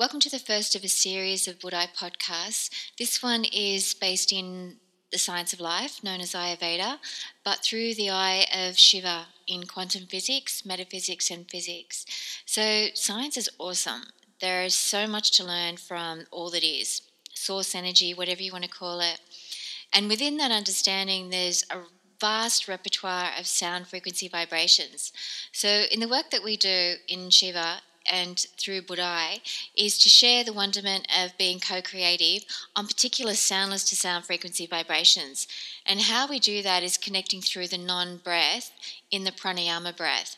Welcome to the first of a series of Budai podcasts. This one is based in the science of life, known as Ayurveda, but through the eye of Shiva in quantum physics, metaphysics and physics. So science is awesome. There is so much to learn from all that is, source energy, whatever you want to call it. And within that understanding, there's a vast repertoire of sound frequency vibrations. So in the work that we do in Shiva, and through Budai, is to share the wonderment of being co-creative on particular soundless to sound frequency vibrations. And how we do that is connecting through the non-breath in the pranayama breath.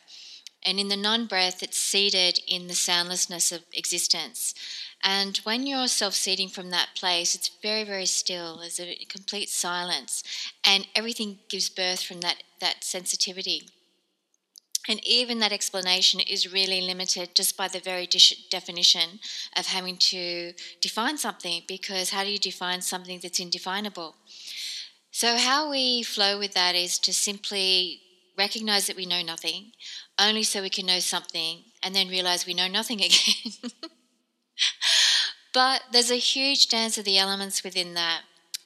And in the non-breath, it's seated in the soundlessness of existence. And when you're self-seating from that place, it's very, very still. There's a complete silence. And everything gives birth from that sensitivity. And even that explanation is really limited just by the very definition of having to define something, because how do you define something that's indefinable? So how we flow with that is to simply recognize that we know nothing, only so we can know something, and then realize we know nothing again. But there's a huge dance of the elements within that.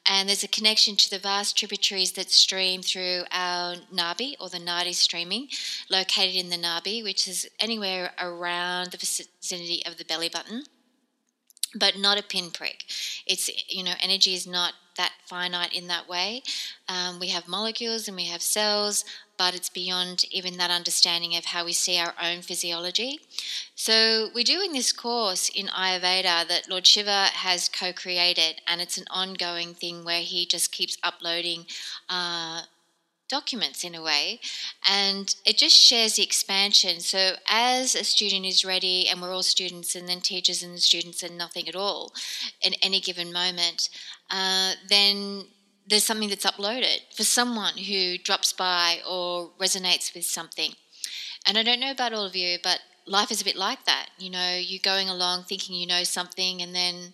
And there's a connection to the vast tributaries that stream through our Nabi, or the Nadi streaming, located in the Nabi, which is anywhere around the vicinity of the belly button, but not a pinprick. It's, energy is not that finite in that way. We have molecules and we have cells, but it's beyond even that understanding of how we see our own physiology. So we do in this course in Ayurveda that Lord Shiva has co-created, and it's an ongoing thing where he just keeps uploading documents in a way, and it just shares the expansion. So as a student is ready, and we're all students, and then teachers and students and nothing at all in any given moment, then there's something that's uploaded for someone who drops by or resonates with something. And I don't know about all of you, but life is a bit like that. You're going along thinking you know something, and then,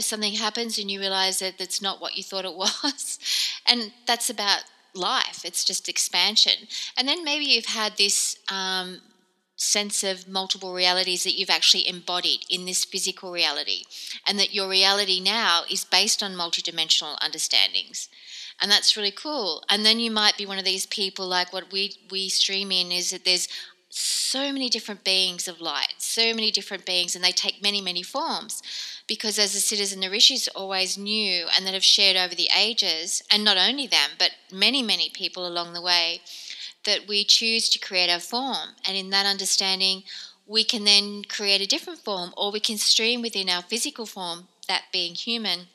something happens and you realise that that's not what you thought it was. And that's about life. It's just expansion. And then maybe you've had this sense of multiple realities that you've actually embodied in this physical reality, and that your reality now is based on multidimensional understandings. And that's really cool. And then you might be one of these people, like what we stream in, is that there's so many different beings of light, so many different beings, and they take many, many forms, because as the Siddhas and the Rishis always knew, and that have shared over the ages, and not only them, but many, many people along the way, that we choose to create our form. And in that understanding, we can then create a different form, or we can stream within our physical form, that being human,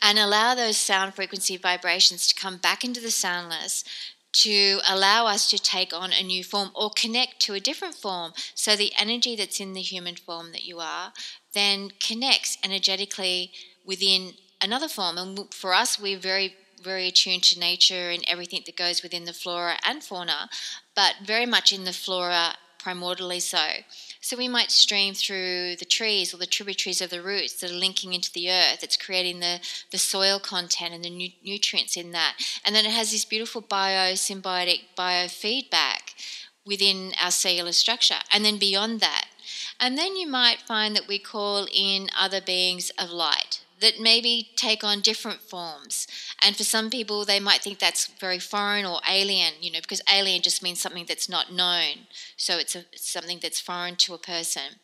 and allow those sound frequency vibrations to come back into the soundless to allow us to take on a new form or connect to a different form. So the energy that's in the human form that you are then connects energetically within another form. And for us, we're very, very attuned to nature and everything that goes within the flora and fauna, but very much in the flora primordially so. So we might stream through the trees or the tributaries of the roots that are linking into the earth. It's creating the soil content and the nutrients in that. And then it has this beautiful biosymbiotic biofeedback within our cellular structure, and then beyond that. And then you might find that we call in other beings of light that maybe take on different forms. And for some people, they might think that's very foreign or alien, because alien just means something that's not known. So it's something that's foreign to a person.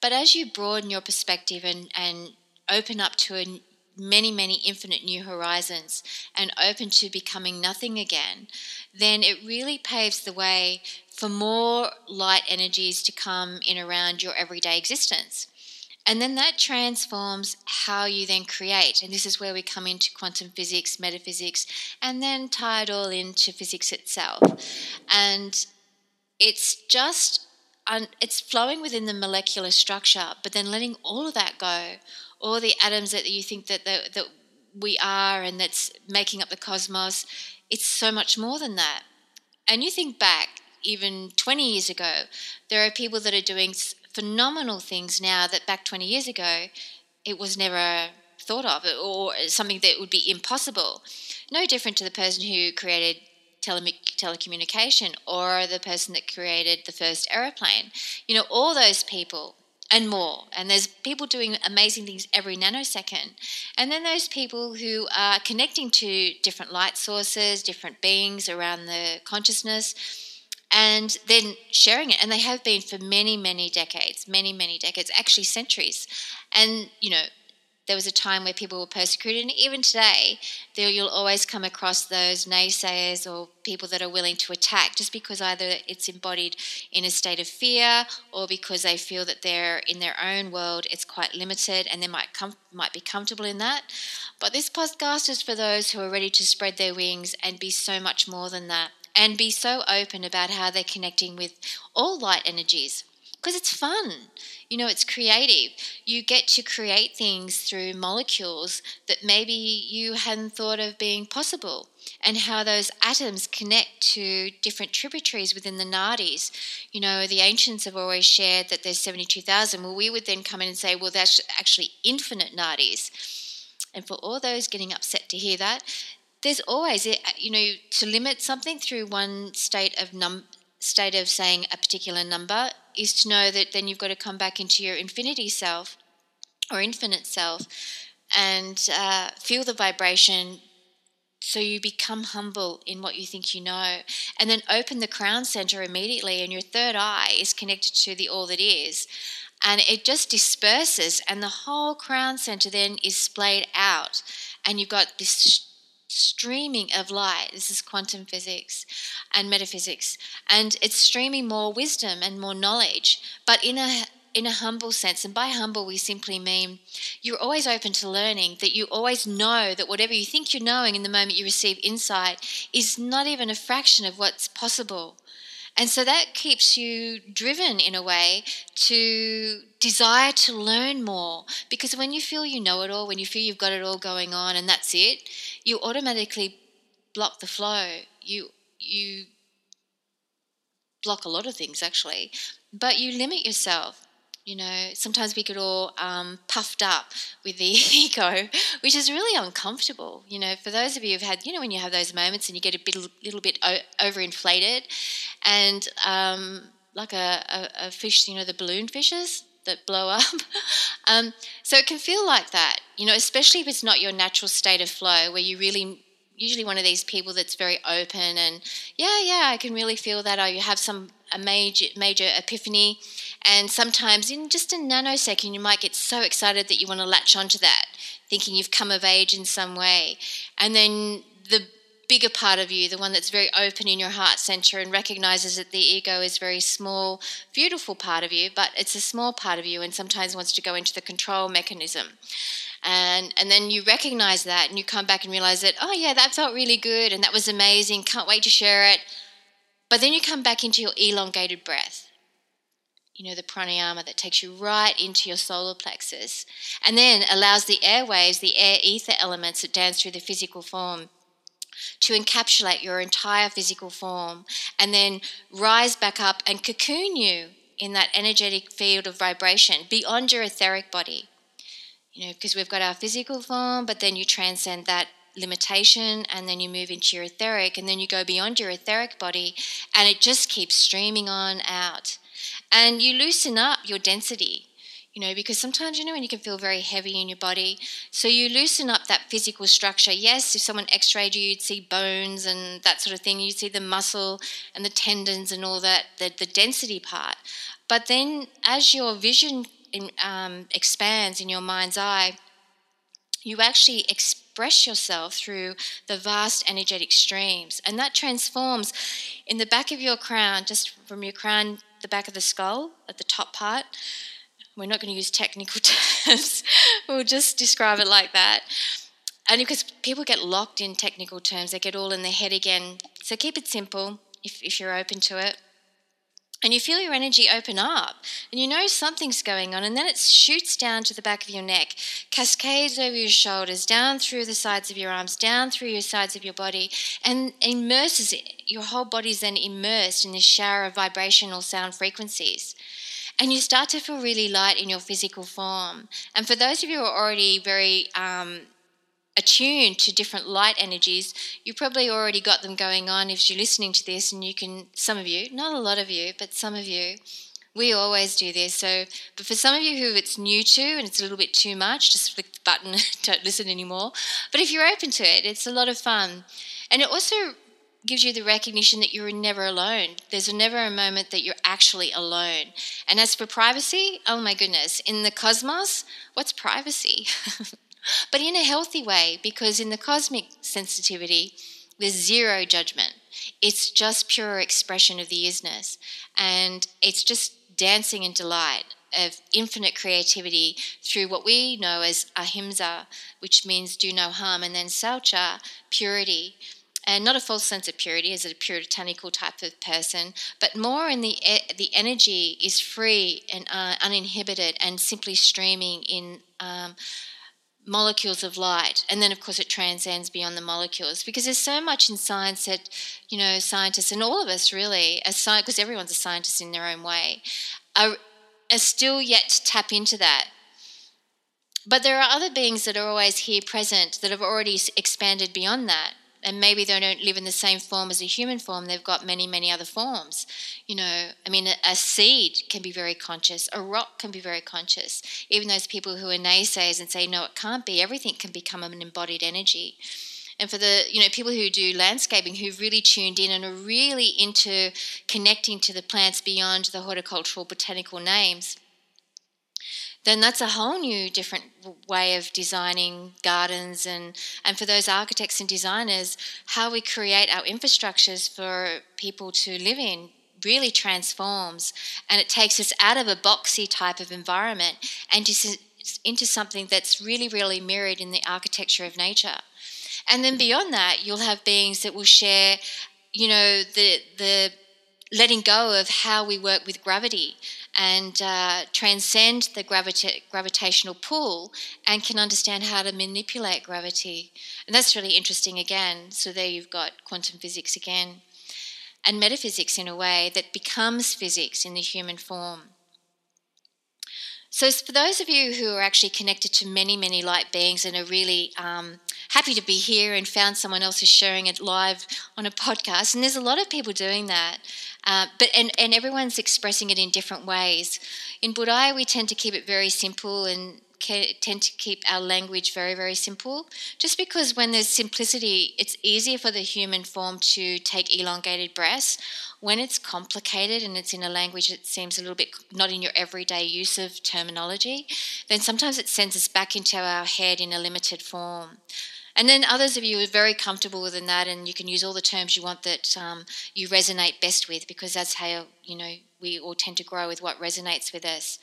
But as you broaden your perspective and open up to many, many infinite new horizons, and open to becoming nothing again, then it really paves the way for more light energies to come in around your everyday existence. And then that transforms how you then create. And this is where we come into quantum physics, metaphysics, and then tie it all into physics itself. And it's just, it's flowing within the molecular structure, but then letting all of that go, all the atoms that you think that we are and that's making up the cosmos. It's so much more than that. And you think back, even 20 years ago, there are people that are doing phenomenal things now that back 20 years ago it was never thought of, or something that would be impossible. No different to the person who created telecommunication, or the person that created the first aeroplane. All those people and more. And there's people doing amazing things every nanosecond. And then those people who are connecting to different light sources, different beings around the consciousness, and then sharing it. And they have been for many, many decades, actually centuries. And, you know, there was a time where people were persecuted, and even today, you'll always come across those naysayers or people that are willing to attack just because either it's embodied in a state of fear or because they feel that they're in their own world, it's quite limited, and they might be comfortable in that. But this podcast is for those who are ready to spread their wings and be so much more than that, and be so open about how they're connecting with all light energies. Because it's fun, you know, it's creative. You get to create things through molecules that maybe you hadn't thought of being possible, and how those atoms connect to different tributaries within the nadis. You know, the ancients have always shared that there's 72,000. Well, we would then come in and say, well, that's actually infinite nadis. And for all those getting upset to hear that, there's always, you know, to limit something through one state of saying a particular number is to know that then you've got to come back into your infinity self or infinite self and feel the vibration, so you become humble in what you think you know, and then open the crown center immediately, and your third eye is connected to the all that is, and it just disperses, and the whole crown center then is splayed out, and you've got this streaming of light. This is quantum physics and metaphysics, and it's streaming more wisdom and more knowledge, but in a humble sense. And by humble we simply mean you're always open to learning, that you always know that whatever you think you're knowing in the moment you receive insight is not even a fraction of what's possible. And so that keeps you driven in a way to desire to learn more, because when you feel you know it all, when you feel you've got it all going on and that's it, you automatically block the flow. You block a lot of things actually, but you limit yourself. You know, sometimes we get all puffed up with the ego, which is really uncomfortable. You know, for those of you who've had, you know, when you have those moments and you get a little bit overinflated, and like a fish, you know, the balloon fishes that blow up. So it can feel like that, you know, especially if it's not your natural state of flow, where you really, usually one of these people that's very open and, yeah, I can really feel that. Or you have a major epiphany, and sometimes in just a nanosecond you might get so excited that you want to latch onto that, thinking you've come of age in some way. And then the bigger part of you, the one that's very open in your heart center and recognizes that the ego is very small, beautiful part of you, but it's a small part of you, and sometimes wants to go into the control mechanism. And then you recognize that, and you come back and realize that, oh yeah, that felt really good, and that was amazing, can't wait to share it. But then you come back into your elongated breath, you know, the pranayama that takes you right into your solar plexus, and then allows the airwaves, the air ether elements that dance through the physical form, to encapsulate your entire physical form, and then rise back up and cocoon you in that energetic field of vibration beyond your etheric body. You know, because we've got our physical form, but then you transcend that limitation, and then you move into your etheric, and then you go beyond your etheric body, and it just keeps streaming on out, and you loosen up your density, you know, because sometimes, you know, when you can feel very heavy in your body, so you loosen up that physical structure. Yes, if someone x-rayed you, you'd see bones and that sort of thing, you'd see the muscle and the tendons and all that, the density part. But then as your vision expands in your mind's eye, you actually express yourself through the vast energetic streams, and that transforms in the back of your crown, just from your crown, the back of the skull, at the top part. We're not going to use technical terms, we'll just describe it like that. And because people get locked in technical terms, they get all in their head again. So keep it simple if you're open to it. And you feel your energy open up, and you know something's going on, and then it shoots down to the back of your neck, cascades over your shoulders, down through the sides of your arms, down through your sides of your body, and immerses it. Your whole body's then immersed in this shower of vibrational sound frequencies. And you start to feel really light in your physical form. And for those of you who are already very attuned to different light energies, you probably already got them going on if you're listening to this, and you can, some of you, not a lot of you, but some of you We always do this. So, but for some of you who it's new to and it's a little bit too much, just click the button, don't listen anymore. But if you're open to it, it's a lot of fun. And it also gives you the recognition that you're never alone. There's never a moment that you're actually alone. And as for privacy, oh my goodness, in the cosmos, what's privacy? But in a healthy way, because in the cosmic sensitivity, there's zero judgment. It's just pure expression of the isness. And it's just dancing in delight of infinite creativity through what we know as ahimsa, which means do no harm, and then salcha, purity. And not a false sense of purity as a puritanical type of person, but more in the energy is free and uninhibited and simply streaming in molecules of light. And then, of course, it transcends beyond the molecules, because there's so much in science that, you know, scientists, and all of us really, because everyone's a scientist in their own way, are still yet to tap into that. But there are other beings that are always here present that have already expanded beyond that. And maybe they don't live in the same form as a human form. They've got many, many other forms. You know, I mean, a seed can be very conscious. A rock can be very conscious. Even those people who are naysayers and say, no, it can't be. Everything can become an embodied energy. And for the, you know, people who do landscaping, who've really tuned in and are really into connecting to the plants beyond the horticultural botanical names, then that's a whole new different way of designing gardens. And for those architects and designers, how we create our infrastructures for people to live in really transforms, and it takes us out of a boxy type of environment and just into something that's really, really mirrored in the architecture of nature. And then beyond that, you'll have beings that will share, you know, the letting go of how we work with gravity and transcend the gravitational pull, and can understand how to manipulate gravity. And that's really interesting again. So there you've got quantum physics again, and metaphysics in a way that becomes physics in the human form. So for those of you who are actually connected to many, many light beings and are really happy to be here and found someone else who's sharing it live on a podcast, and there's a lot of people doing that, but everyone's expressing it in different ways. In Budai, we tend to keep it very simple and tend to keep our language very, very simple, just because when there's simplicity, it's easier for the human form to take elongated breaths. When it's complicated and it's in a language that seems a little bit not in your everyday use of terminology, then sometimes it sends us back into our head in a limited form. And then others of you are very comfortable within that, and you can use all the terms you want that you resonate best with, because that's how, you know, we all tend to grow with what resonates with us.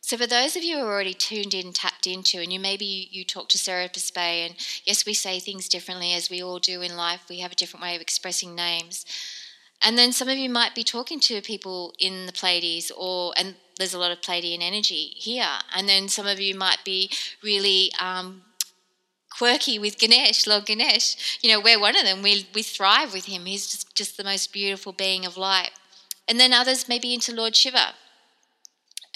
So for those of you who are already tuned in, tapped into, and you maybe you talk to Sarah Pespay, and yes, we say things differently as we all do in life. We have a different way of expressing names. And then some of you might be talking to people in the Pleiades, and there's a lot of Pleiadian energy here. And then some of you might be really quirky with Ganesh, Lord Ganesh. You know, we're one of them. We thrive with him. He's just the most beautiful being of light. And then others may be into Lord Shiva.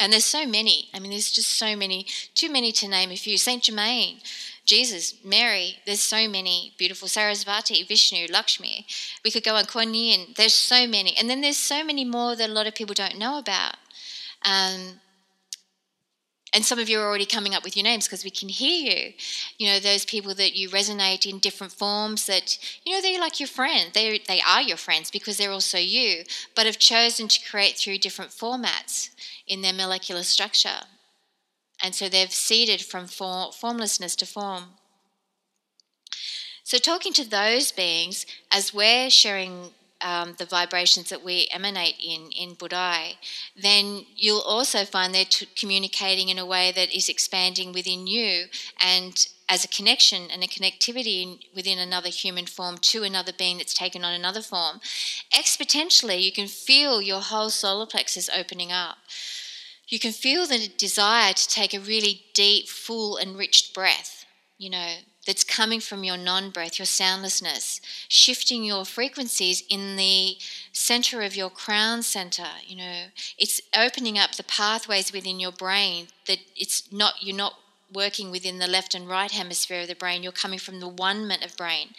And there's so many. I mean, there's just so many, too many to name a few. Saint Germain, Jesus, Mary, there's so many beautiful. Saraswati, Vishnu, Lakshmi. We could go on Kuan Yin. There's so many. And then there's so many more that a lot of people don't know about. And some of you are already coming up with your names because we can hear you. You know, those people that you resonate in different forms that, you know, they're like your friend. They are your friends because they're also you, but have chosen to create through different formats in their molecular structure. And so they've seeded from formlessness to form. So talking to those beings as we're sharing the vibrations that we emanate in Budai, then you'll also find they're communicating in a way that is expanding within you, and as a connection and a connectivity within another human form to another being that's taken on another form. Exponentially, you can feel your whole solar plexus opening up. You can feel the desire to take a really deep, full, enriched breath, you know, that's coming from your non-breath, your soundlessness, shifting your frequencies in the center of your crown center. You know, it's opening up the pathways within your brain that it's not, you're not working within the left and right hemisphere of the brain. You're coming from the one-ment of the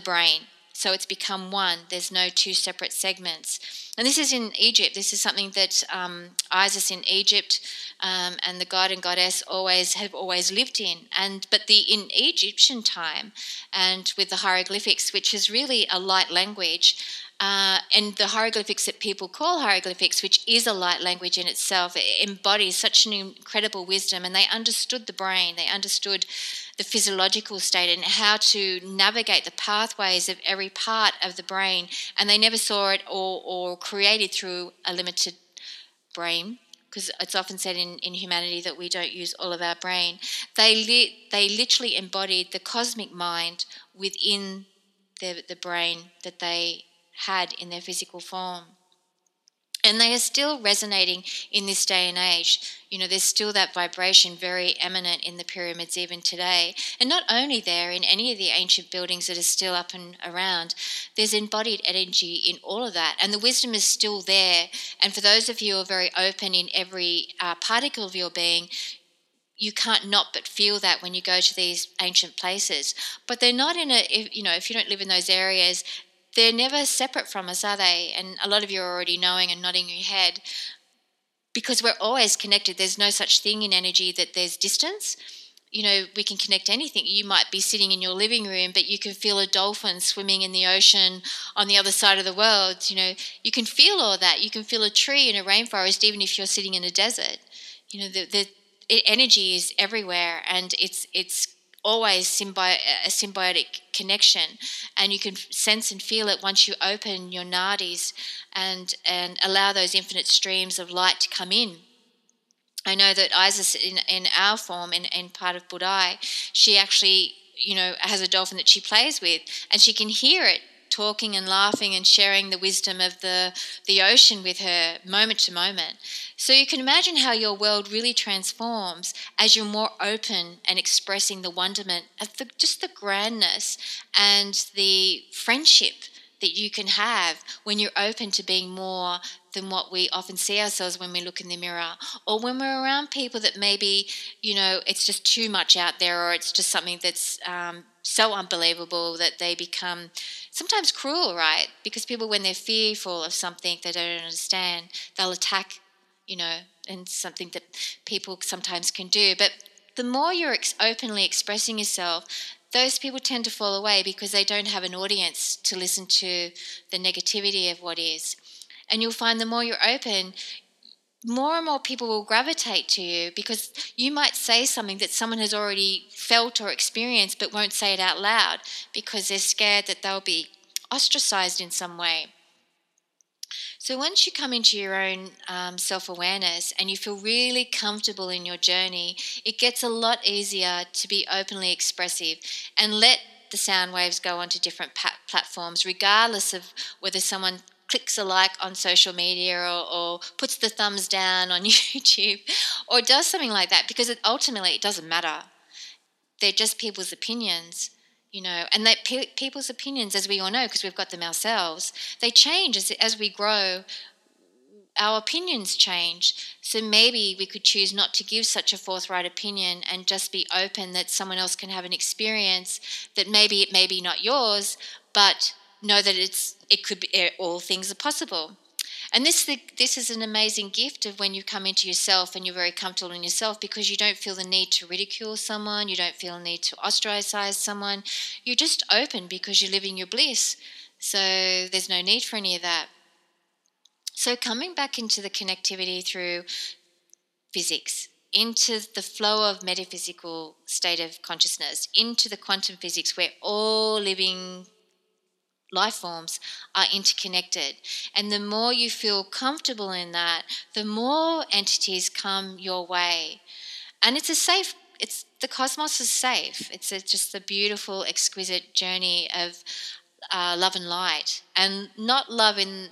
brain. So it's become one. There's no two separate segments. And this is in Egypt. This is something that Isis in Egypt and the god and goddess have always lived in. But in Egyptian time, and with the hieroglyphics, which is really a light language, and the hieroglyphics that people call hieroglyphics, which is a light language in itself, it embodies such an incredible wisdom. And they understood the brain, they understood the physiological state and how to navigate the pathways of every part of the brain. And they never saw it or created through a limited brain, because it's often said in humanity that we don't use all of our brain. They literally embodied the cosmic mind within the brain that they had in their physical form. And they are still resonating in this day and age. You know, there's still that vibration very eminent in the pyramids even today. And not only there, in any of the ancient buildings that are still up and around, there's embodied energy in all of that. And the wisdom is still there. And for those of you who are very open in every particle of your being, you can't not but feel that when you go to these ancient places. But they're not if you don't live in those areas, they're never separate from us, are they? And a lot of you are already knowing and nodding your head, because we're always connected. There's no such thing in energy that there's distance. You know, we can connect anything. You might be sitting in your living room, but you can feel a dolphin swimming in the ocean on the other side of the world. You know, you can feel all that. You can feel a tree in a rainforest, even if you're sitting in a desert. You know, the energy is everywhere, and it's always a symbiotic connection, and you can sense and feel it once you open your nadis and allow those infinite streams of light to come in. I know that Isis in our form, in part of Budai, she actually, you know, has a dolphin that she plays with, and she can hear it talking and laughing and sharing the wisdom of the ocean with her moment to moment. So you can imagine how your world really transforms as you're more open and expressing the wonderment of just the grandness and the friendship that you can have when you're open to being more than what we often see ourselves when we look in the mirror, or when we're around people that maybe, you know, it's just too much out there, or it's just something that's so unbelievable that they become sometimes cruel, right? Because people, when they're fearful of something they don't understand, they'll attack, you know, and something that people sometimes can do. But the more you're openly expressing yourself, those people tend to fall away, because they don't have an audience to listen to the negativity of what is. And you'll find the more you're open, more and more people will gravitate to you, because you might say something that someone has already felt or experienced but won't say it out loud because they're scared that they'll be ostracized in some way. So once you come into your own self-awareness and you feel really comfortable in your journey, it gets a lot easier to be openly expressive and let the sound waves go onto different platforms, regardless of whether someone clicks a like on social media or puts the thumbs down on YouTube or does something like that, because ultimately it doesn't matter. They're just people's opinions, you know, and that people's opinions, as we all know, because we've got them ourselves, they change as we grow. Our opinions change. So maybe we could choose not to give such a forthright opinion and just be open that someone else can have an experience that maybe it may be not yours, but know that it could be, all things are possible. And this is an amazing gift of when you come into yourself and you're very comfortable in yourself, because you don't feel the need to ridicule someone, you don't feel the need to ostracize someone. You're just open because you're living your bliss. So there's no need for any of that. So coming back into the connectivity through physics, into the flow of metaphysical state of consciousness, into the quantum physics, where all living life forms are interconnected. And the more you feel comfortable in that, the more entities come your way. And the cosmos is safe. It's just the beautiful, exquisite journey of love and light. And not love in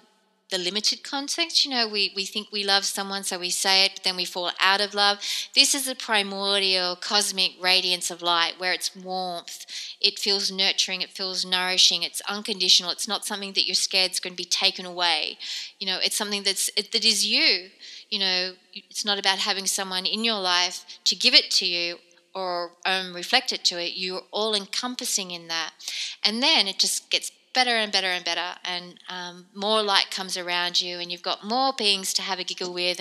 the limited context. You know, we think we love someone, so we say it, but then we fall out of love. This is the primordial cosmic radiance of light, where it's warmth, it feels nurturing, it feels nourishing, it's unconditional, it's not something that you're scared is going to be taken away. You know, it's something that is you. You know, it's not about having someone in your life to give it to you or reflect it to it. You're all encompassing in that. And then it just gets better and better and better, and more light comes around you, and you've got more beings to have a giggle with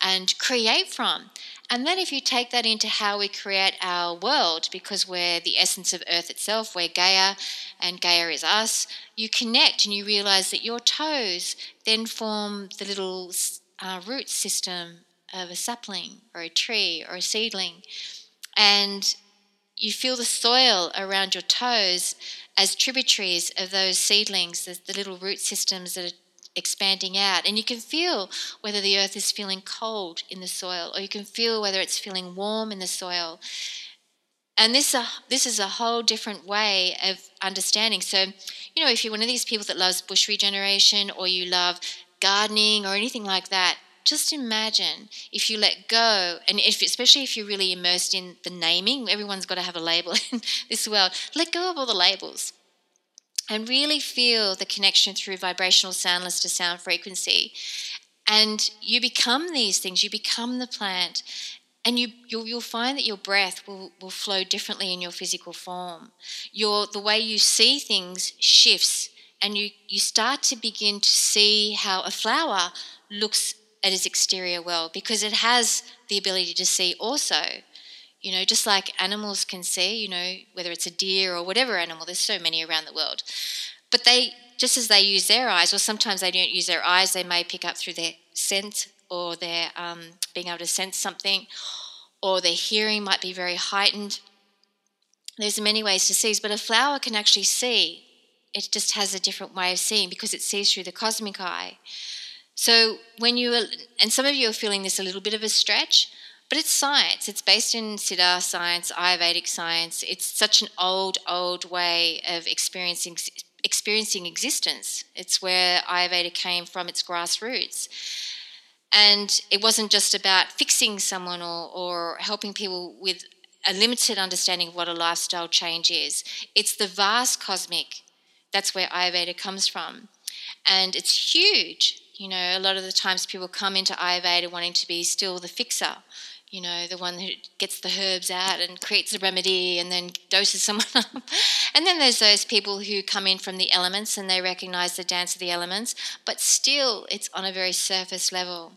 and create from. And then if you take that into how we create our world, because we're the essence of Earth itself, we're Gaia, and Gaia is us, you connect and you realise that your toes then form the little root system of a sapling or a tree or a seedling. And you feel the soil around your toes as tributaries of those seedlings, the little root systems that are expanding out, and you can feel whether the earth is feeling cold in the soil, or you can feel whether it's feeling warm in the soil. And this is a whole different way of understanding. So, you know, if you're one of these people that loves bush regeneration, or you love gardening or anything like that, just imagine if you let go, and if, especially if you're really immersed in the naming, everyone's got to have a label in this world, let go of all the labels. And really feel the connection through vibrational soundless to sound frequency. And you become these things, you become the plant, and you'll find that your breath will flow differently in your physical form. The way you see things shifts, and you start to begin to see how a flower looks at its exterior world, because it has the ability to see also. You know, just like animals can see, you know, whether it's a deer or whatever animal, there's so many around the world. But they, just as they use their eyes, or sometimes they don't use their eyes, they may pick up through their scent, or their being able to sense something, or their hearing might be very heightened. There's many ways to see, but a flower can actually see. It just has a different way of seeing, because it sees through the cosmic eye. So when you, and some of you are feeling this a little bit of a stretch, but it's science. It's based in Siddhas science, Ayurvedic science. It's such an old way of experiencing existence. It's where Ayurveda came from, its grassroots. And it wasn't just about fixing someone or helping people with a limited understanding of what a lifestyle change is. It's the vast cosmic. That's where Ayurveda comes from. And it's huge. You know, a lot of the times people come into Ayurveda wanting to be still the fixer. You know, the one who gets the herbs out and creates a remedy and then doses someone up. And then there's those people who come in from the elements and they recognise the dance of the elements, but still it's on a very surface level.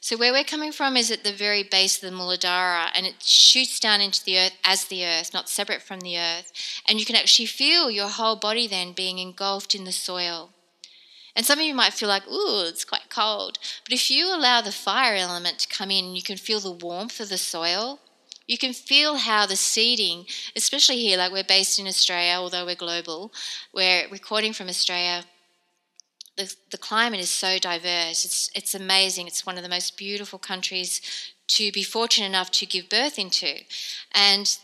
So where we're coming from is at the very base of the muladhara, and it shoots down into the earth as the earth, not separate from the earth. And you can actually feel your whole body then being engulfed in the soil. And some of you might feel like, ooh, it's quite cold. But if you allow the fire element to come in, you can feel the warmth of the soil. You can feel how the seeding, especially here, like we're based in Australia, although we're global, we're recording from Australia. The climate is so diverse. It's amazing. It's one of the most beautiful countries to be fortunate enough to give birth into. And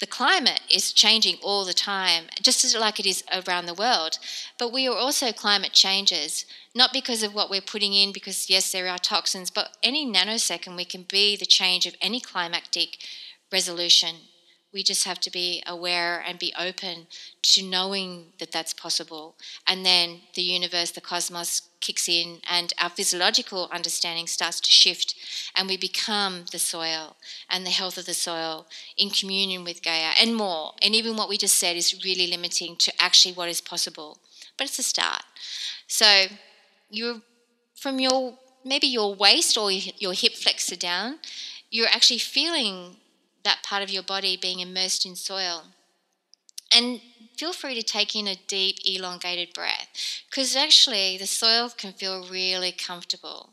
the climate is changing all the time, just as like it is around the world. But we are also climate changers, not because of what we're putting in, because yes, there are toxins, but any nanosecond we can be the change of any climactic resolution. We just have to be aware and be open to knowing that that's possible. And then the universe, the cosmos kicks in, and our physiological understanding starts to shift, and we become the soil and the health of the soil in communion with Gaia and more. And even what we just said is really limiting to actually what is possible. But it's a start. So you're from your waist or your hip flexor down, you're actually feeling that part of your body being immersed in soil. And feel free to take in a deep, elongated breath, because actually the soil can feel really comfortable.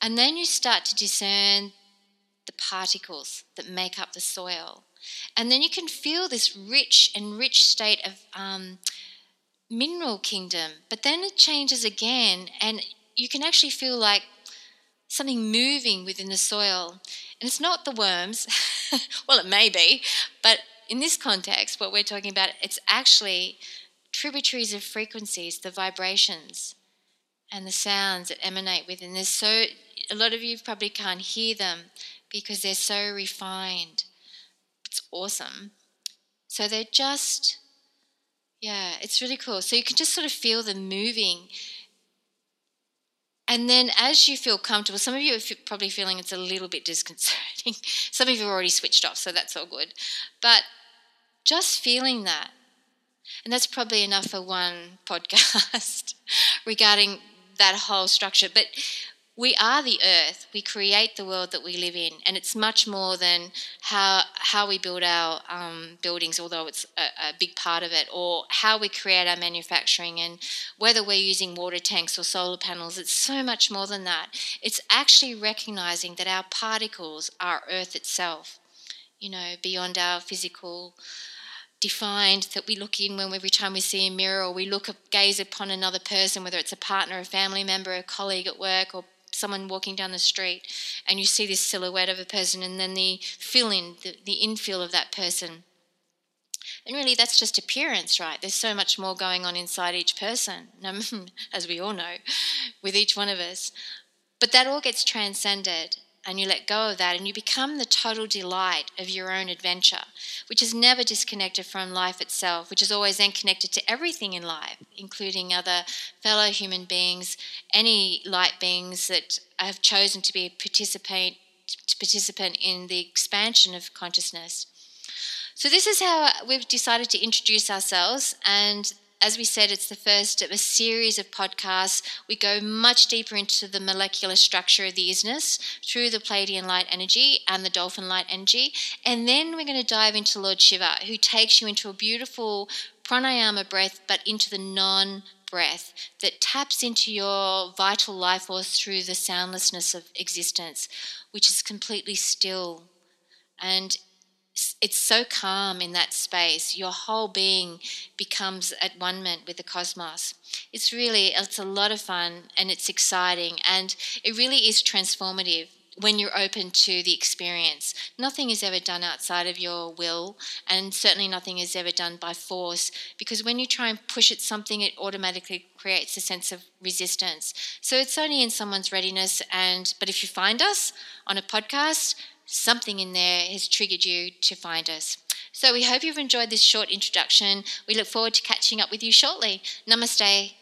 And then you start to discern the particles that make up the soil. And then you can feel this rich state of mineral kingdom. But then it changes again, and you can actually feel like something moving within the soil. And it's not the worms, well, it may be, but in this context, what we're talking about, it's actually tributaries of frequencies, the vibrations and the sounds that emanate within. There's so, a lot of you probably can't hear them because they're so refined. It's awesome. So they're just, yeah, it's really cool. So you can just sort of feel them moving. And then as you feel comfortable, some of you are probably feeling it's a little bit disconcerting. Some of you have already switched off, so that's all good. But just feeling that. And that's probably enough for one podcast regarding that whole structure. But we are the earth. We create the world that we live in, and it's much more than how we build our buildings, although it's a big part of it, or how we create our manufacturing and whether we're using water tanks or solar panels. It's so much more than that. It's actually recognizing that our particles are Earth itself, you know, beyond our physical defined that we look in when every time we see a mirror, or we gaze upon another person, whether it's a partner, a family member, a colleague at work, or someone walking down the street, and you see this silhouette of a person, and then the fill-in, the infill of that person. And really, that's just appearance, right? There's so much more going on inside each person, as we all know, with each one of us. But that all gets transcended, and you let go of that, and you become the total delight of your own adventure, which is never disconnected from life itself, which is always then connected to everything in life, including other fellow human beings, any light beings that have chosen to be a participant in the expansion of consciousness. So this is how we've decided to introduce ourselves, and as we said, it's the first of a series of podcasts. We go much deeper into the molecular structure of the isness through the Pleiadian light energy and the dolphin light energy. And then we're going to dive into Lord Shiva, who takes you into a beautiful pranayama breath, but into the non-breath that taps into your vital life force through the soundlessness of existence, which is completely still. And it's so calm in that space. Your whole being becomes at one-ment with the cosmos. It's a lot of fun, and it's exciting, and it really is transformative when you're open to the experience. Nothing is ever done outside of your will, and certainly nothing is ever done by force, because when you try and push at something, it automatically creates a sense of resistance. So it's only in someone's readiness, but if you find us on a podcast, something in there has triggered you to find us. So we hope you've enjoyed this short introduction. We look forward to catching up with you shortly. Namaste.